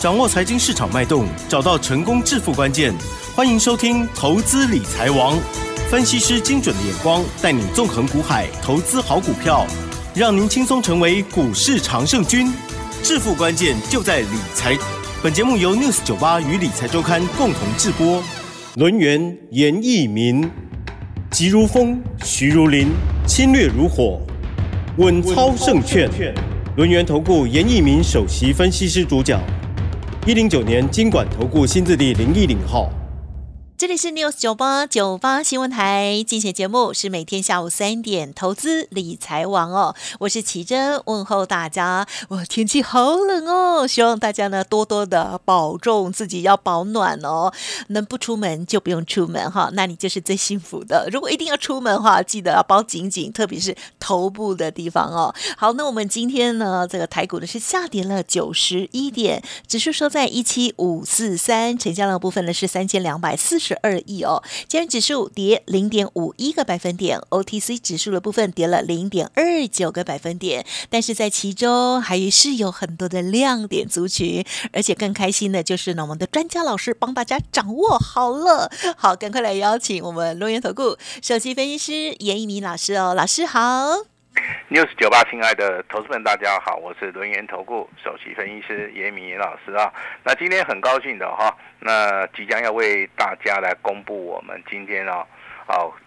掌握财经市场脉动，找到成功致富关键。欢迎收听《投资理财王》，分析师精准的眼光带你纵横股海，投资好股票，让您轻松成为股市常胜军。致富关键就在理财。本节目由 News98 与理财周刊共同制播。轮源严益民，急如风，徐如林，侵略如火，稳操胜券。轮源投顾严益民首席分析师主讲，109年金管投顾新字第010号。这里是 News98 新闻台，进行节目是每天下午3点投资理财王哦，我是奇珍，问候大家。哇，天气好冷哦，希望大家呢多多的保重自己，要保暖哦，能不出门就不用出门哈，那你就是最幸福的。如果一定要出门的话，记得要包紧紧，特别是头部的地方哦。好，那我们今天呢，这个台股呢是下跌了91点，指数收在17543，成交量部分呢是3242亿哦，加元指数跌 0.51 个百分点 ，OTC 指数的部分跌了 0.29 个百分点，但是在其中还是有很多的亮点族群，而且更开心的就是呢，我们的专家老师帮大家掌握好了。好，赶快来邀请我们轮源投顾首席分析师严益民老师哦，老师好。News98，亲爱的投资们，大家好，我是轮源投顾首席分析师严益民老师啊。那今天很高兴的哈，那即将要为大家来公布我们今天啊，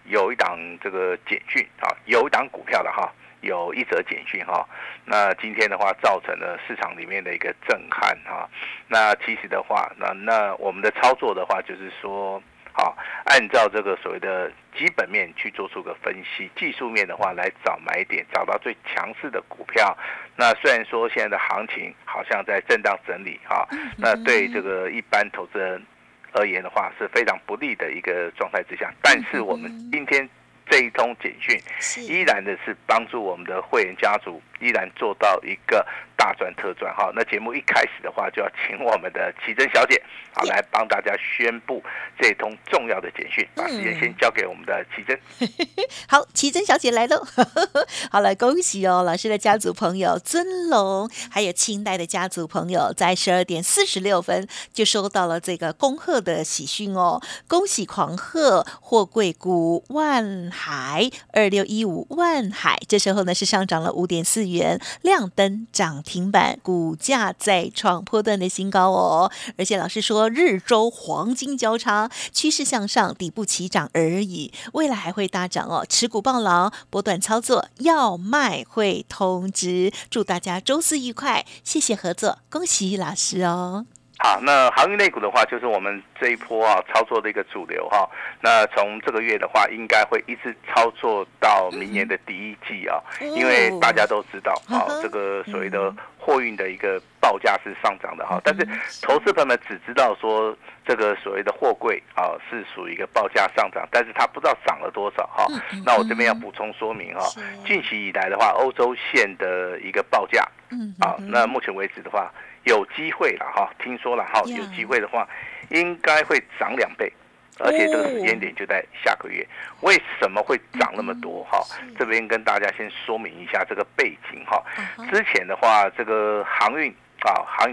有一档这个简讯啊，有一档股票的哈，有一则简讯哈。那今天的话，造成了市场里面的一个震撼哈。那其实的话，那我们的操作的话，就是说。好，按照这个所谓的基本面去做出个分析，技术面的话来找买点，找到最强势的股票。那虽然说现在的行情好像在震荡整理啊，那对这个一般投资人而言的话是非常不利的一个状态之下，但是我们今天这一通简讯依然的是帮助我们的会员家族依然做到一个大赚特赚哈。那节目一开始的话，就要请我们的奇珍小姐好来帮大家宣布这通重要的简讯，把时间先交给我们的奇珍。好，奇珍小姐来喽。好了，恭喜哦，老师的家族朋友尊龙，还有清代的家族朋友，在12点46分就收到了这个恭贺的喜讯哦，恭喜狂贺货柜股万海2615，万海这时候呢是上涨了5.4元，亮灯涨停板，股价再创波段的新高哦。而且老师说日周黄金交叉，趋势向上，底部起涨而已，未来还会大涨哦，持股抱牢，波段操作，要卖会通知。祝大家周四愉快，谢谢合作，恭喜老师哦。好，那航运类股的话，就是我们这一波啊操作的一个主流哈。那从这个月的话，应该会一直操作到明年的第一季啊，因为大家都知道啊，这个所谓的货运的一个报价是上涨的哈，但是投资朋友们只知道说这个所谓的货柜啊是属于一个报价上涨，但是他不知道涨了多少哈。那我这边要补充说明哈，近期以来的话，欧洲线的一个报价啊，那目前为止的话。有机会了哈，听说了哈，有机会的话，应该会涨2倍，而且这个时间点就在下个月。为什么会涨那么多哈？这边跟大家先说明一下这个背景哈。之前的话，这个航运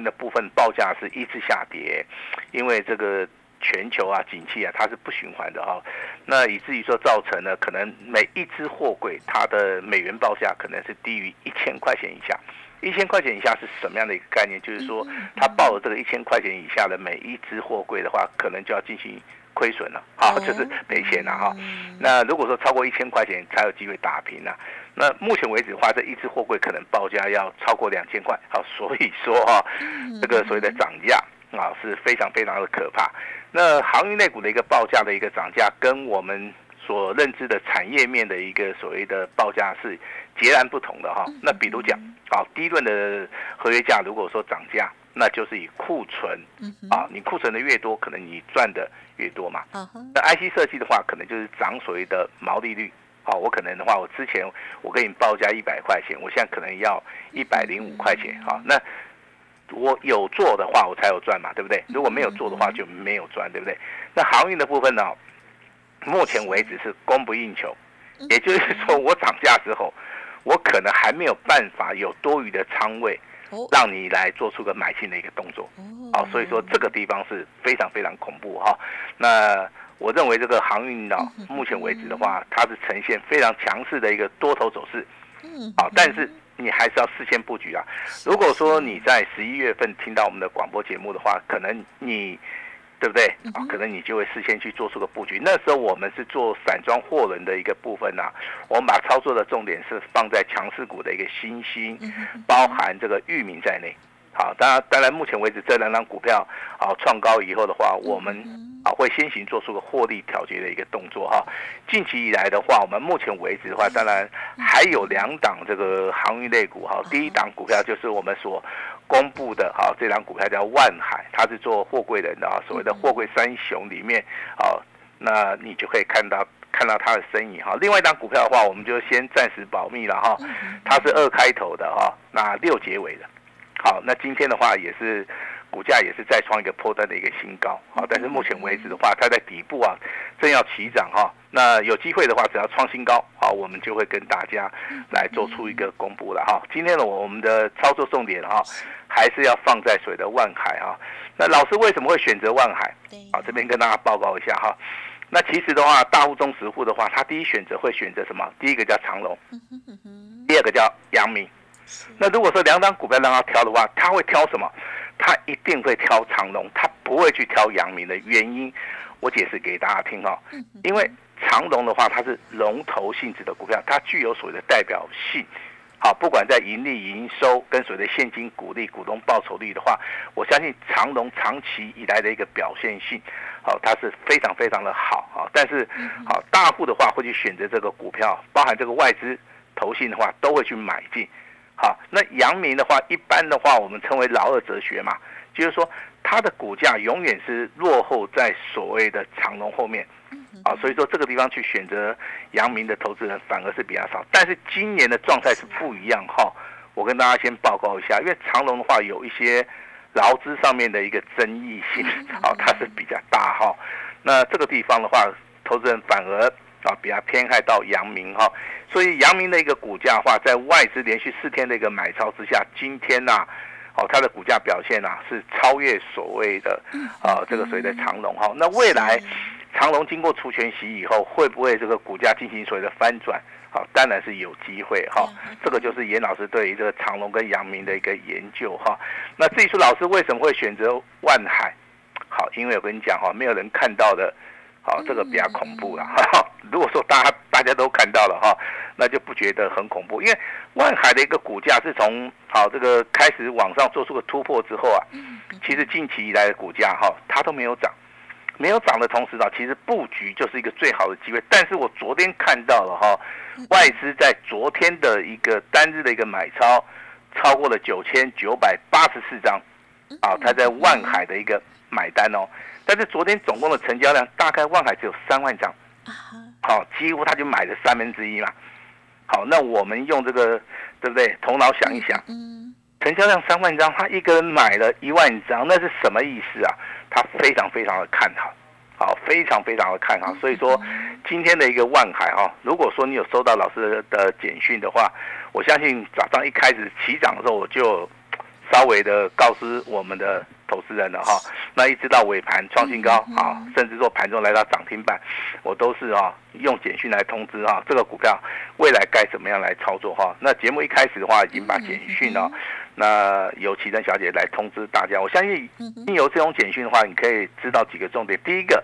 的部分报价是一直下跌，因为这个全球啊景气啊它是不循环的哈。那以至于说造成了可能每一只货柜它的美元报价可能是低于1000块钱以下。1000块钱以下是什么样的一个概念？就是说，他报了这个1000块钱以下的每一只货柜的话，可能就要进行亏损了，好，就是赔钱了哈。那如果说超过1000块钱才有机会打平啊。那目前为止的话，这一只货柜可能报价要超过2000块，好，所以说哈，这个所谓的涨价啊是非常非常的可怕。那航运类股的一个报价的一个涨价，跟我们所认知的产业面的一个所谓的报价是截然不同的哈。那比如讲，低润的合约价如果说涨价，那就是以库存你库存的越多，可能你赚的越多嘛。那 IC 设计的话，可能就是涨所谓的毛利率。我可能的话，我之前我给你报价100块钱，我现在可能要105块钱。那我有做的话，我才有赚嘛，对不对？如果没有做的话，就没有赚，对不对？那航运的部分呢？目前为止是供不应求，也就是说我涨价之后，我可能还没有办法有多余的仓位让你来做出个买进的一个动作。好，所以说这个地方是非常非常恐怖哈。那我认为这个航运呢，目前为止的话，它是呈现非常强势的一个多头走势。好，但是你还是要事先布局啊。如果说你在11月份听到我们的广播节目的话，可能你对不对啊？可能你就会事先去做出个布局。那时候我们是做散装货轮的一个部分啊，我们把操作的重点是放在强势股的一个新兴，包含这个裕民在内。好，当然，目前为止这两档股票啊创高以后的话，我们啊会先行做出个获利调节的一个动作哈。近期以来的话，我们目前为止的话，当然还有两档这个航运类股哈。第一档股票就是我们所公布的哈，这档股票叫万海，它是做货柜人的啊，所谓的货柜三雄里面啊，那你就可以看到它的身影哈。另外一档股票的话，我们就先暂时保密了哈，它是2开头的哈，那6结尾的。好，那今天的话也是股价也是再创一个波段的一个新高，好，但是目前为止的话，它在底部啊，正要起涨哈、啊。那有机会的话，只要创新高，好，我们就会跟大家来做出一个公布了哈、啊。今天的我们的操作重点哈、啊，还是要放在所谓的万海哈、啊。那老师为什么会选择万海？好，这边跟大家报告一下哈、啊。那其实的话，大户中实户的话，他第一选择会选择什么？第一个叫长荣，第二个叫阳明。那如果说两档股票让他挑的话，他会挑什么？他一定会挑长荣，他不会去挑阳明的原因，我解释给大家听哦。因为长荣的话，它是龙头性质的股票，它具有所谓的代表性。好，不管在盈利、营收跟所谓的现金股利、股东报酬率的话，我相信长荣长期以来的一个表现性，好，它是非常非常的好啊。但是，好大户的话会去选择这个股票，包含这个外资、投信的话都会去买进。好，那阳明的话，一般的话我们称为老二哲学嘛，就是说它的股价永远是落后在所谓的长荣后面，啊，所以说这个地方去选择阳明的投资人反而是比较少，但是今年的状态是不一样哈、哦。我跟大家先报告一下，因为长荣的话有一些劳资上面的一个争议性，啊，它是比较大哈、哦。那这个地方的话，投资人反而。啊，比较偏害到阳明哈，所以阳明的一个股价的话，在外资连续4天的一个买超之下，今天呐、啊，哦，它的股价表现呐、啊、是超越所谓的这个所谓的长荣哈、哦。那未来长荣经过除权息以后，会不会这个股价进行所谓的翻转？好、哦，当然是有机会哈、哦。这个就是严老师对于这个长荣跟阳明的一个研究哈、哦。那至于说老师为什么会选择万海？好，因为我跟你讲哈、哦，没有人看到的。好，这个比较恐怖了。如果说大家都看到了哈，那就不觉得很恐怖，因为万海的一个股价是从好这个开始往上做出个突破之后啊，其实近期以来的股价哈，它都没有涨，没有涨的同时呢，其实布局就是一个最好的机会。但是我昨天看到了哈，外资在昨天的一个单日的一个买超超过了9984张，啊，它在万海的一个买单哦。但是昨天总共的成交量大概万海只有3万张，好、哦，几乎他就买了1/3嘛。好，那我们用这个对不对？头脑想一想，成交量3万张，他一个人买了1万张，那是什么意思啊？他非常非常的看好，好，非常非常的看好。所以说，今天的一个万海哈、哦，如果说你有收到老师的简讯的话，我相信早上一开始起涨的时候我就。稍微的告知我们的投资人了哈，那一直到尾盘创新高啊，甚至说盘中来到涨停板，我都是啊用简讯来通知啊这个股票未来该怎么样来操作哈。那节目一开始的话，已经把简讯啊，那由奇珍小姐来通知大家。我相信经由这种简讯的话，你可以知道几个重点。第一个，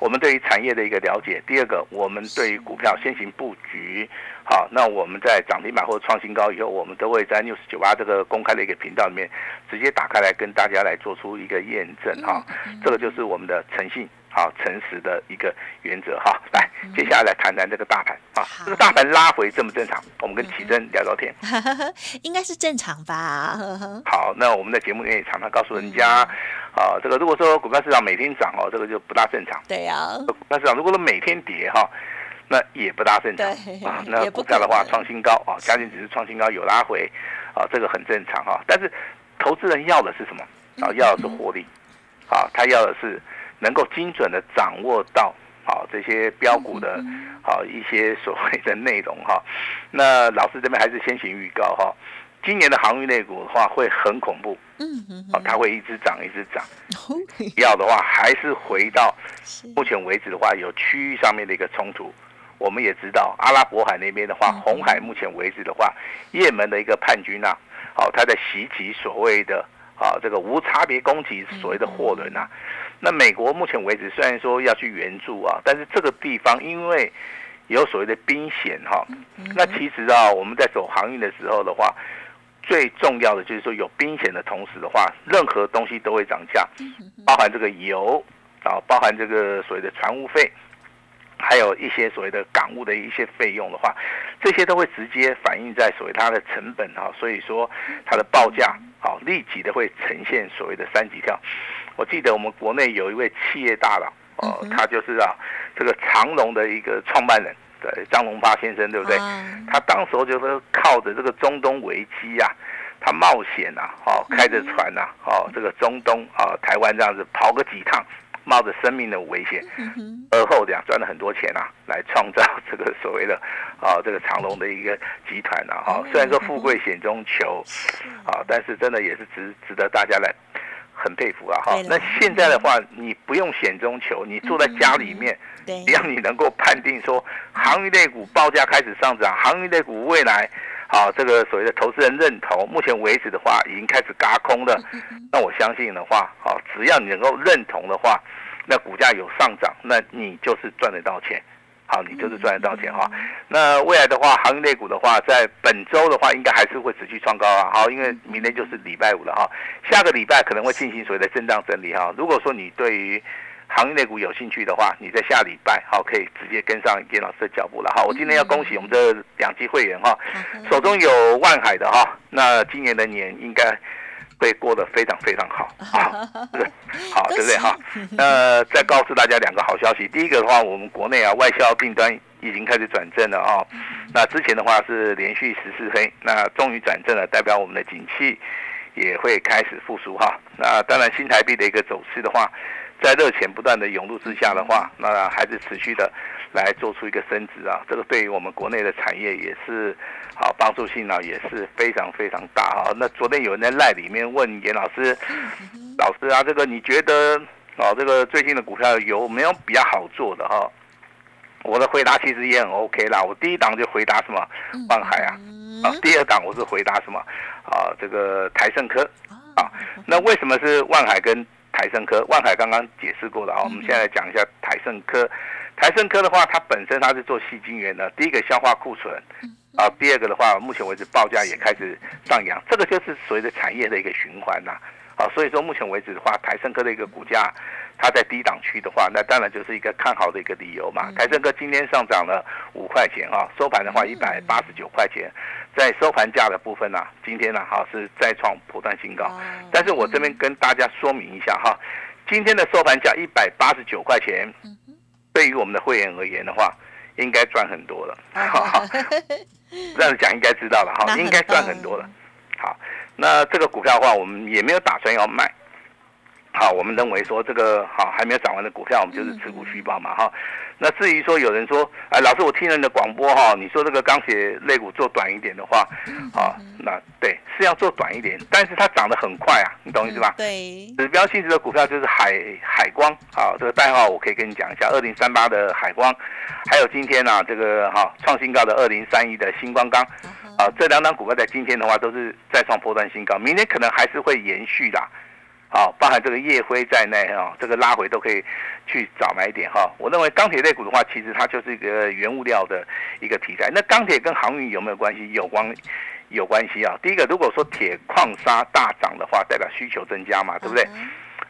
我们对于产业的一个了解；第二个，我们对于股票先行布局。好，那我们在涨停板或创新高以后，我们都会在 News98 这个公开的一个频道里面直接打开来跟大家来做出一个验证哈、啊。这个就是我们的诚信、好、啊、诚实的一个原则哈、啊。来，接下来谈谈这个大盘啊，这个大盘拉回正不正常？我们跟奇珍聊聊天，应该是正常吧？好，那我们在节目里也常常告诉人家。啊，这个如果说股票市场每天涨哦，这个就不大正常。对呀、啊，股票市场如果说每天跌哈、哦，那也不大正常啊。那股票的话创新高啊，加权指数创新高有拉回啊，这个很正常啊。但是投资人要的是什么？啊，要的是获利，啊，他要的是能够精准的掌握到啊这些标股的啊一些所谓的内容哈、啊。那老师这边还是先行预告哈。啊今年的航运类股的话会很恐怖，它会一直涨一直涨。要的话还是回到目前为止的话有区域上面的一个冲突。我们也知道阿拉伯海那边的话，红海目前为止的话，也门的一个叛军啊，他在袭击所谓的这个无差别攻击所谓的货轮啊。那美国目前为止虽然说要去援助啊，但是这个地方因为有所谓的兵险哈，那其实啊我们在走航运的时候的话，最重要的就是说有兵险的同时的话，任何东西都会涨价，包含这个油啊，包含这个所谓的船务费，还有一些所谓的港务的一些费用的话，这些都会直接反映在所谓它的成本啊，所以说它的报价啊立即的会呈现所谓的三级跳。我记得我们国内有一位企业大佬哦，他就是啊这个长荣的一个创办人，对，张荣发先生，对不对？他当时就是靠着这个中东危机啊，他冒险啊，开着船啊，这个中东啊台湾这样子跑个几趟，冒着生命的危险，而后这样赚了很多钱啊，来创造这个所谓的这个长荣的一个集团啊，虽然说富贵险中求啊，但是真的也是值得大家来很佩服啊哈！那现在的话，你不用险中求，你坐在家里面，只要你能够判定说航运类股报价开始上涨，航运类股未来这个所谓的投资人认同，目前为止的话已经开始轧空了。那我相信的话，只要你能够认同的话，那股价有上涨，那你就是赚得到钱。你就是赚得到钱哈。那未来的话，航运类股的话，在本周的话，应该还是会持续创高啊。好，因为明天就是礼拜五了哈，下个礼拜可能会进行所谓的震荡整理哈。如果说你对于航运类股有兴趣的话，你在下礼拜可以直接跟上严老师的脚步了哈。我今天要恭喜我们这两期会员哈，手中有万海的哈，那今年的年应该会过得非常非常好，好，对不对哈？再告诉大家两个好消息。第一个的话，我们国内啊外销订单已经开始转正了啊。那之前的话是连续14黑，那终于转正了，代表我们的景气也会开始复苏哈。那当然，新台币的一个走势的话，在热钱不断的涌入之下的话，那还是持续的来做出一个升值啊，这个对于我们国内的产业也是帮助性啊，也是非常非常大啊。那昨天有人在LINE里面问严老师，老师啊，这个你觉得这个最近的股票有没有比较好做的哈？我的回答其实也很 OK 啦，我第一档就回答什么万海啊，第二档我是回答什么这个台胜科啊。那为什么是万海跟台胜科？万海刚刚解释过了啊，我们现在来讲一下台胜科。台胜科的话，它本身它是做矽晶圆的，第一个消化库存啊，第二个的话，目前为止报价也开始上扬，这个就是所谓的产业的一个循环呐。所以说目前为止的话，台胜科的一个股价，它在低档区的话，那当然就是一个看好的一个理由嘛。台胜科今天上涨了5块钱啊，收盘的话189块钱，在收盘价的部分呢，今天呢是再创波段新高。但是我这边跟大家说明一下哈，今天的收盘价189块钱，对于我们的会员而言的话，应该赚很多了。这样讲应该知道了哈，应该赚很多了。好，那这个股票的话，我们也没有打算要卖。好，我们认为说这个还没有涨完的股票，我们就是持股续报嘛哈。那至于说有人说，哎，老师，我听人的广播哈，你说这个钢铁类股做短一点的话，那对是要做短一点，但是它涨得很快啊，你懂意思吧？对，指标性质的股票就是海光啊，这个代号我可以跟你讲一下，2038的海光，还有今天啊这个创新高的2031的星光钢。这两档股票在今天的话都是再创波段新高，明天可能还是会延续的，包含这个夜辉在内，这个拉回都可以去找买点哈。我认为钢铁类股的话，其实它就是一个原物料的一个题材。那钢铁跟航运有没有关系？有关系啊。第一个，如果说铁矿砂大涨的话，代表需求增加嘛，对不对？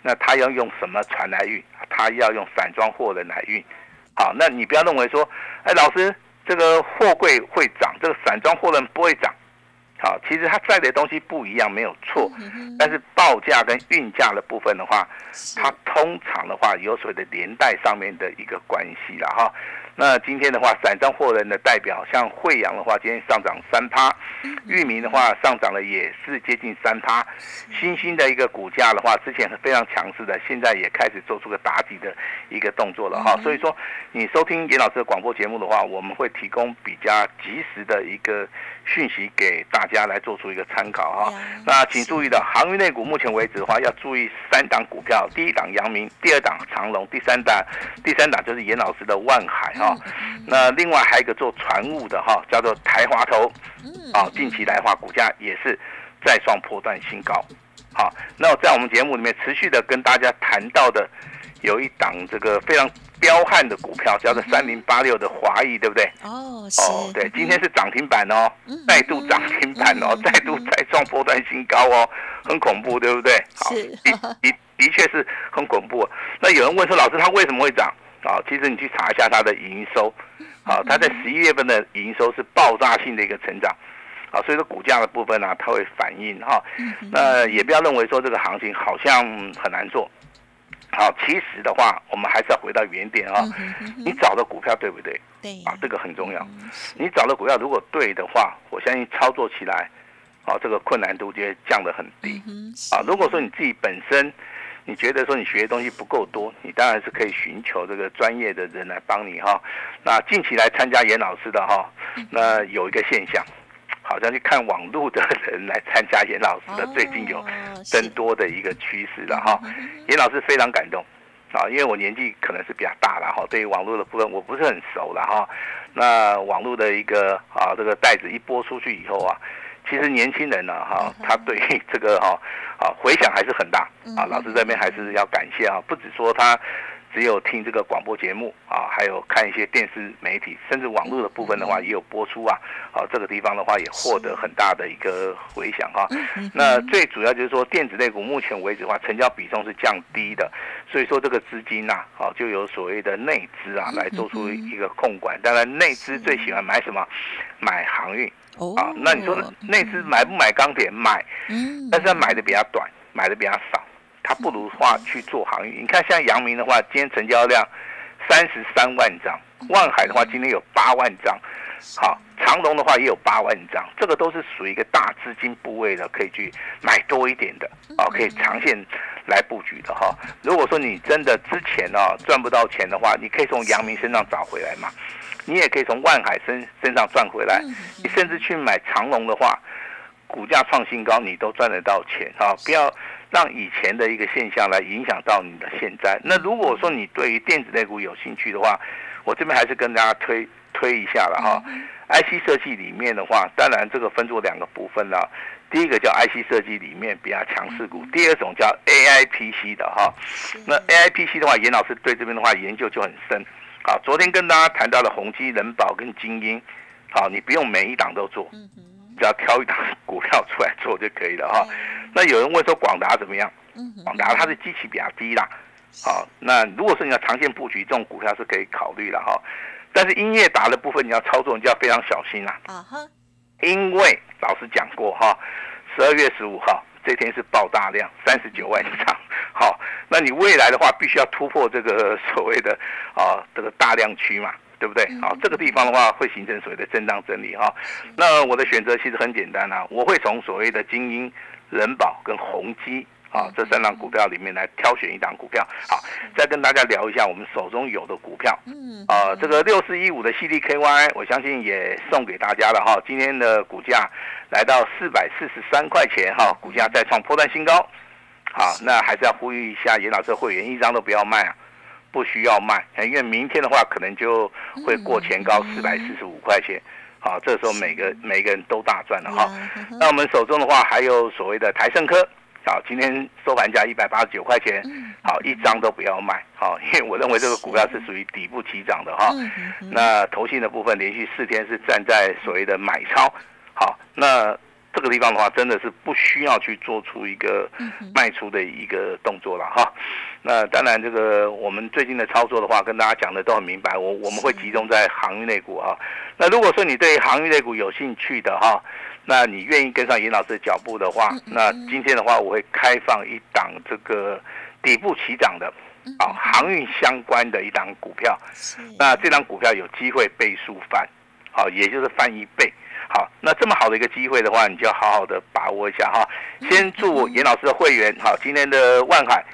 那它要用什么船来运？它要用散装货轮来运。好，那你不要认为说，哎，老师，这个货柜会涨，这个散装货轮不会涨。好，其实它载的东西不一样，没有错，但是报价跟运价的部分的话，它通常的话有所谓的连带上面的一个关系啦哈。那今天的话，散装货轮的代表像惠阳的话，今天上涨3%，裕民的话上涨了也是接近3%，新兴的一个股价的话，之前非常强势的，现在也开始做出个打底的一个动作了哈。所以说，你收听严老师的广播节目的话，我们会提供比较及时的一个讯息给大家来做出一个参考哈。那请注意的航运类股，目前为止的话要注意三档股票，第一档阳明，第二档长荣，第三档就是严老师的万海哈。那另外还有一个做船务的哈，叫做台华投，啊，近期来话股价也是再创波段新高。好，那在我们节目里面持续的跟大家谈到的，有一档这个非常彪悍的股票，叫做3086的华谊，对不对？哦，对，今天是涨停板哦，再度涨停板哦，再度再创波段新高哦，很恐怖，对不对？好，的确是很恐怖。那有人问说，老师，它为什么会涨？啊，其实你去查一下它的营收，啊，它在11月份的营收是爆炸性的一个成长。啊，所以说股价的部分呢，它会反应哈。那也不要认为说这个行情好像很难做。好，其实的话，我们还是要回到原点啊。你找的股票对不对？对啊，这个很重要。你找的股票如果对的话，我相信操作起来，啊，这个困难度就会降得很低。啊，如果说你自己本身，你觉得说你学的东西不够多，你当然是可以寻求这个专业的人来帮你哈。那近期来参加严老师的哈，那有一个现象。好像去看网路的人来参加严老师的，最近有增多的一个趋势了哈。严老师非常感动啊，因为我年纪可能是比较大了哈，对于网路的部分我不是很熟了哈。那网路的一个啊这个带子一播出去以后啊，其实年轻人呢哈，他对于这个哈啊回响还是很大啊。老师这边还是要感谢啊，不只说他只有听这个广播节目啊，还有看一些电视媒体，甚至网络的部分的话也有播出啊。啊，这个地方的话也获得很大的一个回响哈。那最主要就是说，电子类股目前为止的话，成交比重是降低的，所以说这个资金呐，啊，就有所谓的内资啊来做出一个控管。当然，内资最喜欢买什么？买航运啊。那你说内资买不买钢铁？买，但是他买的比较短，买的比较少。他不如话去做航运，你看像阳明的话，今天成交量33万张，万海的话今天有8万张，好，长荣的话也有8万张，这个都是属于一个大资金部位的，可以去买多一点的，啊，可以长线来布局的哈。如果说你真的之前啊赚不到钱的话，你可以从阳明身上找回来嘛，你也可以从万海身上赚回来，你甚至去买长荣的话，股价创新高你都赚得到钱啊，不要让以前的一个现象来影响到你的现在。那如果说你对于电子类股有兴趣的话，我这边还是跟大家推一下了哈。IC 设计里面的话，当然这个分作两个部分啦，第一个叫 IC 设计里面比较强势股，第二种叫 AIPC 的哈。那 AIPC 的话，严老师对这边的话研究就很深。好，昨天跟大家谈到了宏基、人保跟精英，好，你不用每一档都做，只要挑一档股票出来做就可以了哈。那有人问说广达怎么样？广达它的基期比较低啦，好，那如果说你要长线布局，这种股票是可以考虑了哈。但是音乐达的部分你要操作，你就要非常小心啦。因为老师讲过哈，12月15号这天是爆大量，39万张。好，那你未来的话必须要突破这个所谓的啊这个大量区嘛。对不对？好，这个地方的话会形成所谓的震荡整理哈。那我的选择其实很简单啊，我会从所谓的精英、人保跟宏基啊这三档股票里面来挑选一档股票。好，再跟大家聊一下我们手中有的股票。这个6415的 CDKY， 我相信也送给大家了哈。今天的股价来到443块钱哈，股价再创波段新高。好，那还是要呼吁一下严老师会员，一张都不要卖啊。不需要卖，因为明天的话可能就会过前高445块钱，好，这时候每个人都大赚了哈。那我们手中的话还有所谓的台盛科，好，今天收盘价189块钱，好，一张都不要卖，好，因为我认为这个股票是属于底部起涨的哈。那投信的部分连续4天是站在所谓的买超，好，那这个地方的话，真的是不需要去做出一个卖出的一个动作了哈。那当然，这个我们最近的操作的话，跟大家讲的都很明白。我们会集中在航运类股哈。那如果说你对航运类股有兴趣的哈，那你愿意跟上严老师的脚步的话，那今天的话，我会开放一档这个底部起涨的啊航运相关的一档股票。那这档股票有机会倍数翻，好，也就是翻1倍。好，那这么好的一个机会的话，你就要好好的把握一下哈。先祝严老师的会员好，今天的万海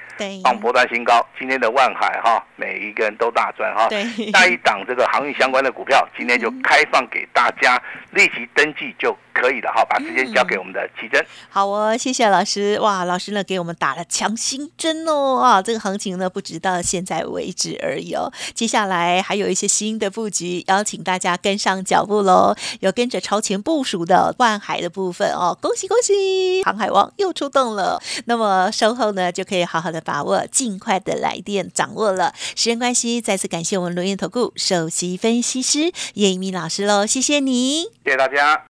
创波段新高，今天的万海哈，每一个人都大赚哈。那一档这个航运相关的股票，今天就开放给大家立即登记就可以了哈。把时间交给我们的奇珍。好哦，谢谢老师。哇，老师呢给我们打了强心针哦啊，这个行情呢不直到现在为止而已哦。接下来还有一些新的布局，邀请大家跟上脚步喽。有跟着超前部署的万海的部分哦，恭喜恭喜，航海王又出动了。那么稍后呢，就可以好好的把握，尽快的来电掌握了。时间关系，再次感谢我们轮源投顾首席分析师叶一鸣老师喽，谢谢你，谢谢大家。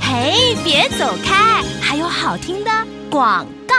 嘿，别走开，还有好听的广告。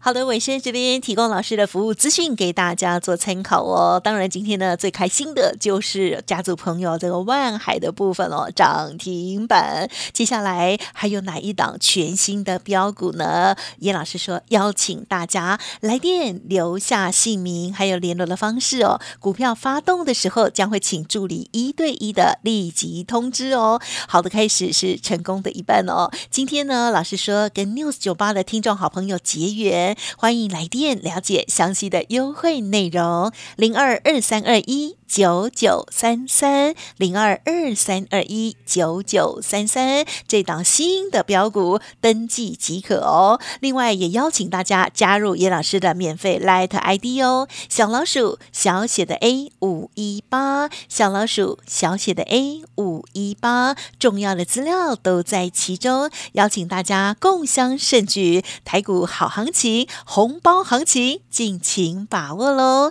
好的，尾声这边提供老师的服务资讯给大家做参考哦。当然今天呢最开心的就是家族朋友这个万海的部分哦，涨停板。接下来还有哪一档全新的标股呢？严老师说邀请大家来电留下姓名还有联络的方式哦，股票发动的时候将会请助理1对1的立即通知哦。好的开始是成功的一半哦。今天呢老师说跟 News98 的听众好朋友结缘，欢迎来电了解详细的优惠内容，0223219933 0223219933，这档新的标股登记即可哦。另外也邀请大家加入严老师的免费 LINE ID 哦，小老鼠小写的 A518， 小老鼠小写的 A518， 重要的资料都在其中，邀请大家共襄盛举，台股好行情，红包行情，尽情把握咯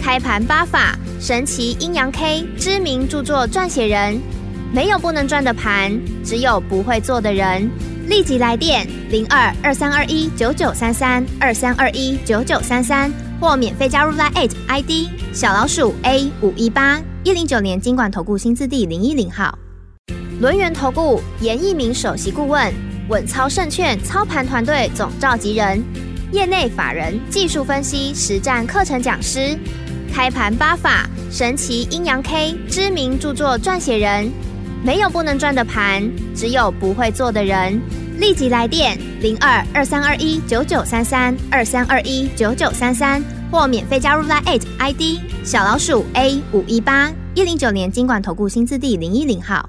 开盘八法神奇阴阳 K 知名著作撰写人，没有不能赚的盘，只有不会做的人。立即来电0223219933 23219933，或免费加入 LINE@ ID 小老鼠 A518， 109年金管投顾新字第010号。轮源投顾严一鸣首席顾问，稳操胜券操盘团队总召集人，业内法人技术分析实战课程讲师，开盘八法神奇阴阳 K 知名著作撰写人，没有不能赚的盘，只有不会做的人。立即来电0223219933 23219933，或免费加入 LINE@ ID 小老鼠 A518， 109年金管投顾新字第010号。